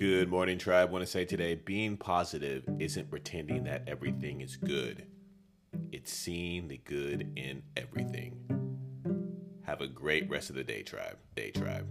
Good morning, tribe. I want to say today, being positive isn't pretending that everything is good. It's seeing the good in everything. Have a great rest of the day, tribe.